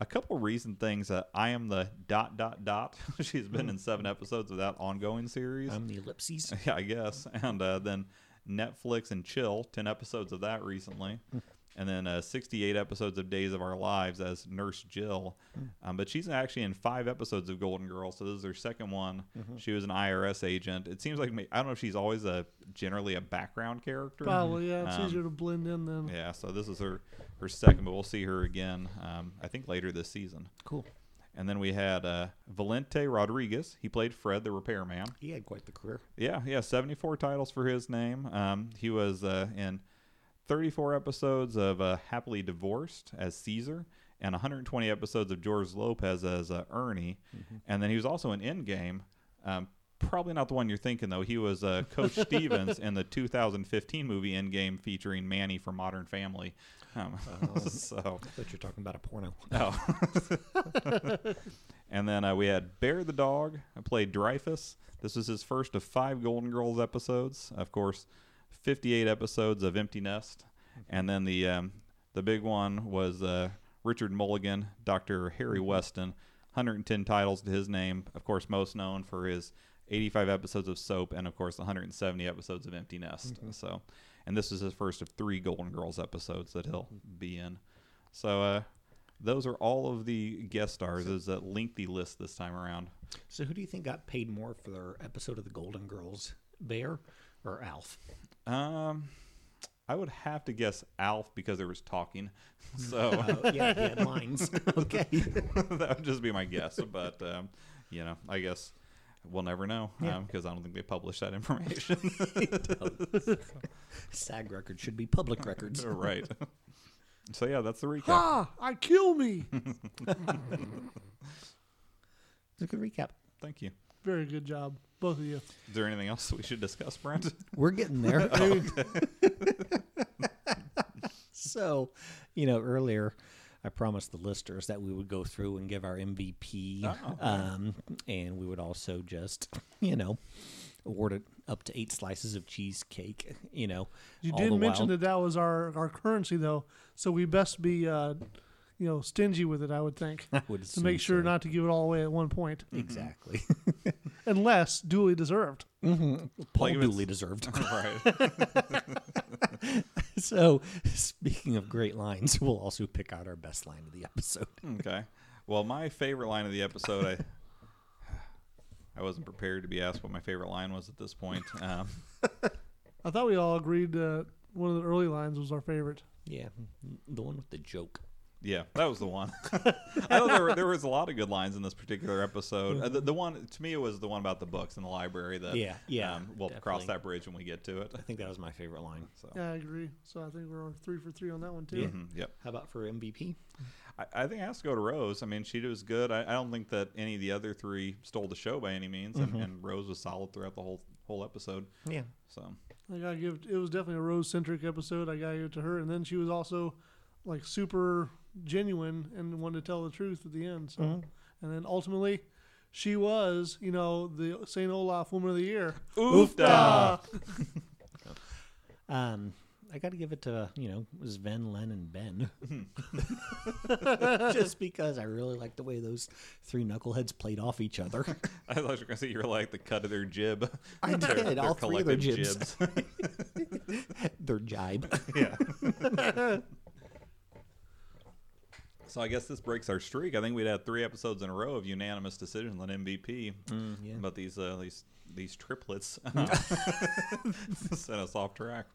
A couple recent things. Uh, I am the dot, dot, dot. She's been in seven episodes of that ongoing series. I'm the ellipses. Yeah, I guess. And uh, then Netflix and Chill, ten episodes of that recently. And then uh, sixty-eight episodes of Days of Our Lives as Nurse Jill. Um, but she's actually in five episodes of Golden Girls, so this is her second one. Mm-hmm. She was an I R S agent. It seems like, I don't know if she's always a generally a background character. Probably, yeah. It's um, easier to blend in then. Yeah, so this is her, her second, but we'll see her again, um, I think, later this season. Cool. And then we had uh, Valente Rodriguez. He played Fred, the repairman. He had quite the career. Yeah, yeah, seventy-four titles for his name. Um, he was uh, in... thirty-four episodes of uh, Happily Divorced as Caesar, and one hundred twenty episodes of George Lopez as uh, Ernie. Mm-hmm. And then he was also in Endgame. Um, probably not the one you're thinking, though. He was uh, Coach Stevens in the two thousand fifteen movie Endgame featuring Manny from Modern Family. Um, uh, so. I thought you were talking about a porno. Oh. And then uh, we had Bear the Dog. I played Dreyfus. This was his first of five Golden Girls episodes. Of course, fifty-eight episodes of Empty Nest. And then the um, the big one was uh, Richard Mulligan, Doctor Harry Weston, one hundred ten titles to his name. Of course, most known for his eighty-five episodes of Soap and, of course, one hundred seventy episodes of Empty Nest. Mm-hmm. So, and this is his first of three Golden Girls episodes that he'll be in. So uh, those are all of the guest stars. It's a lengthy list this time around. So who do you think got paid more for their episode of the Golden Girls, Bear or Alf? Um, I would have to guess Alf because there was talking. So uh, yeah, he had lines. Okay, that would just be my guess. But um, you know, I guess we'll never know because yeah. um, I don't think they published that information. SAG records should be public records, right? So yeah, that's the recap. Ha! I kill me. It's a good recap. Thank you. Very good job, both of you. Is there anything else we should discuss, Brent? We're getting there. Oh, so, you know, earlier I promised the listeners that we would go through and give our M V P, oh, okay. um, and we would also just, you know, award it up to eight slices of cheesecake, you know. You did mention while. that that was our, our currency, though, so we best be... Uh, you know, stingy with it, I would think, I would to make sure so. not to give it all away at one point. Exactly. Unless duly deserved. Mm-hmm. Paul duly deserved. Right. So, speaking of great lines, we'll also pick out our best line of the episode. Okay. Well, my favorite line of the episode, I I wasn't prepared to be asked what my favorite line was at this point. Um, I thought we all agreed that one of the early lines was our favorite. Yeah, the one with the joke. Yeah, that was the one. I know there, were, there was a lot of good lines in this particular episode. Uh, the, the one, to me, it was the one about the books in the library. That, yeah, yeah. Um, we'll definitely. cross that bridge when we get to it. I think that was my favorite line. So. Yeah, I agree. So I think we're three for three on that one, too. Yeah. Mm-hmm, yep. How about for M V P? I, I think it has to go to Rose. I mean, she was good. I, I don't think that any of the other three stole the show by any means, mm-hmm. and, and Rose was solid throughout the whole whole episode. Yeah. So I gotta give. It was definitely a Rose-centric episode. I gotta give it to her. And then she was also, like, super... genuine and wanted to tell the truth at the end. So, mm-hmm. and then ultimately, she was, you know, the Saint Olaf Woman of the Year. Oofda! um, I got to give it to, you know, it was Sven, Len, and Ben. Just because I really like the way those three knuckleheads played off each other. I thought you were going to say you were like the cut of their jib. I did. Their, all their three of their jibs. jibs. Their jibe. Yeah. So I guess this breaks our streak. I think we'd had three episodes in a row of unanimous decisions on M V P. Mm, yeah. But these uh, these these triplets sent us off track.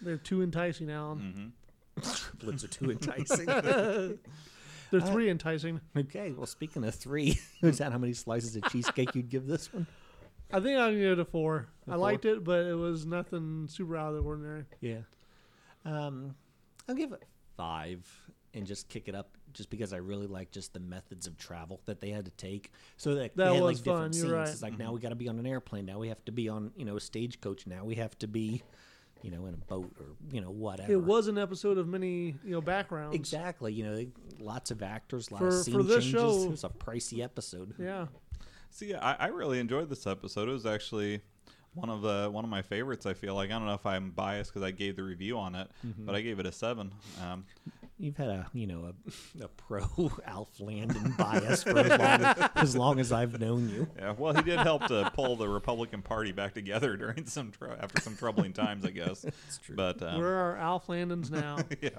They're too enticing, Alan. Mm-hmm. Triplets are too enticing. They're three uh, enticing. Okay. Well, speaking of three, is that how many slices of cheesecake you'd give this one? I think I'd give it a four. I liked it, but it was nothing super out of the ordinary. Yeah. Um, I'll give it five and just kick it up just because I really like just the methods of travel that they had to take. So that, that they had like different fun. Scenes. Right. It's like mm-hmm. now we got to be on an airplane. Now we have to be on, you know, a stagecoach. Now we have to be, you know, in a boat or, you know, whatever. It was an episode of many, you know, backgrounds. Exactly. You know, lots of actors, lots for, of scene for this changes. Show. It was a pricey episode. Yeah. See, I, I really enjoyed this episode. It was actually one of the one of my favorites, I feel like. I don't know if I'm biased because I gave the review on it, mm-hmm. but I gave it a seven. Um, You've had a, you know, a, a pro Alf Landon bias for as long, as long as I've known you. Yeah, well, he did help to pull the Republican Party back together during some tr- after some troubling times, I guess. That's true. But um, where are Alf Landons now? yeah,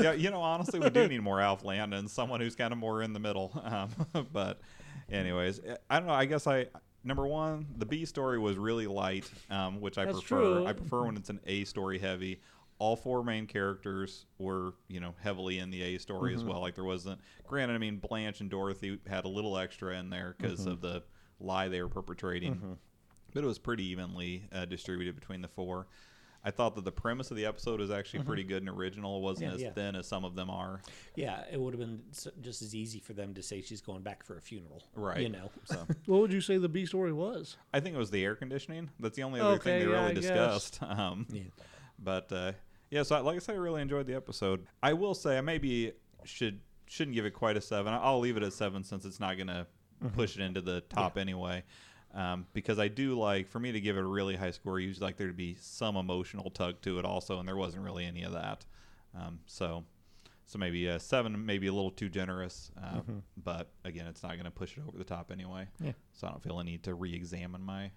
yeah. You know, honestly, we do need more Alf Landons, someone who's kind of more in the middle. Um, but anyways, I don't know. I guess I. Number one, the B story was really light, um, which I That's prefer. True. I prefer when it's an A story heavy. All four main characters were, you know, heavily in the A story mm-hmm. as well. Like there wasn't. Granted, I mean Blanche and Dorothy had a little extra in there because mm-hmm. of the lie they were perpetrating, mm-hmm. but it was pretty evenly uh, distributed between the four. I thought that the premise of the episode was actually mm-hmm. pretty good and original. It wasn't yeah, as yeah. thin as some of them are. Yeah, it would have been just as easy for them to say she's going back for a funeral. Right. You know. So. What would you say the B story was? I think it was the air conditioning. That's the only other okay, thing they yeah, really I discussed. Um, yeah. But, uh, yeah, so I, like I said, I really enjoyed the episode. I will say I maybe should, shouldn't give it quite a seven. I'll leave it at seven since it's not going to mm-hmm. push it into the top yeah. anyway. Um, because I do like, for me to give it a really high score, usually like there'd be some emotional tug to it also, and there wasn't really any of that. Um, so, so maybe a seven, maybe a little too generous, uh, mm-hmm. but again, it's not going to push it over the top anyway. Yeah. So I don't feel a need to re-examine my.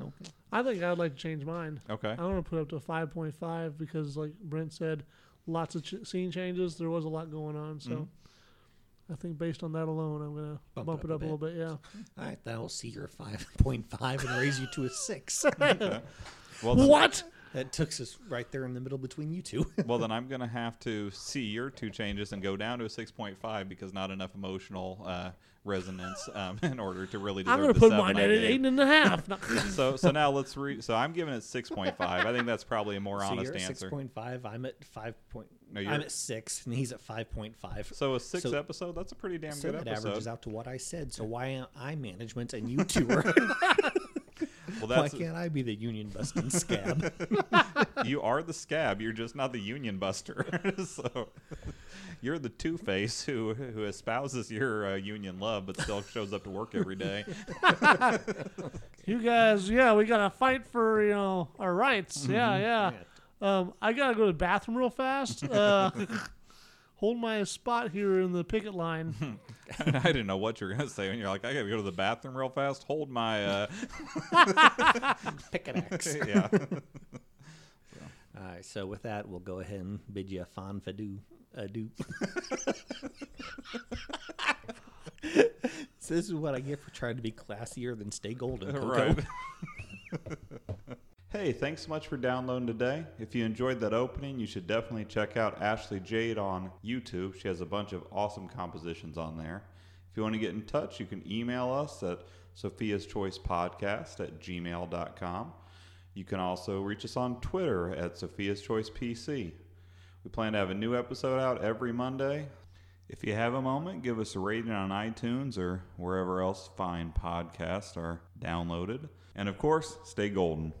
Okay. I think I'd like to change mine. Okay. I want to put it up to a five point five because, like Brent said, lots of ch- scene changes. There was a lot going on, so. Mm-hmm. I think based on that alone, I'm going to bump it up a, bit. a little bit, yeah. All right, that'll see your five point five and raise you to a six. Okay. Well, what? That took us right there in the middle between you two. Well, then I'm going to have to see your two changes and go down to a six point five because not enough emotional uh, resonance um, in order to really deserve the seven. I'm going to put mine at an eight and a half. so, so now let's read. So I'm giving it six point five. I think that's probably a more so honest answer. So you're at six point five. I'm at five. No, I'm at six, and he's at five point five. So a six so, episode, that's a pretty damn so good episode. So that averages out to what I said. So why am I management and you two are... Well, that's Why can't I be the union busting scab? You are the scab. You're just not the union buster. So you're the two-face who who espouses your uh, union love, but still shows up to work every day. You guys, yeah, we gotta fight for, you know, our rights. Mm-hmm. Yeah, yeah. yeah. Um, I gotta go to the bathroom real fast. Uh, hold my spot here in the picket line. I didn't know what you were going to say when you're like, I got to go to the bathroom real fast. Hold my... Uh... Picket axe. Yeah. So. All right, so with that, we'll go ahead and bid you a fan fadoo. Adieu. So this is what I get for trying to be classier than Stay Golden. Right. Hey, thanks so much for downloading today. If you enjoyed that opening, you should definitely check out Ashley Jade on YouTube. She has a bunch of awesome compositions on there. If you want to get in touch, you can email us at sophiaschoicepodcast at gmail dot com. You can also reach us on Twitter at sophiaschoicepc. We plan to have a new episode out every Monday. If you have a moment, give us a rating on iTunes or wherever else fine podcasts are downloaded. And of course, stay golden.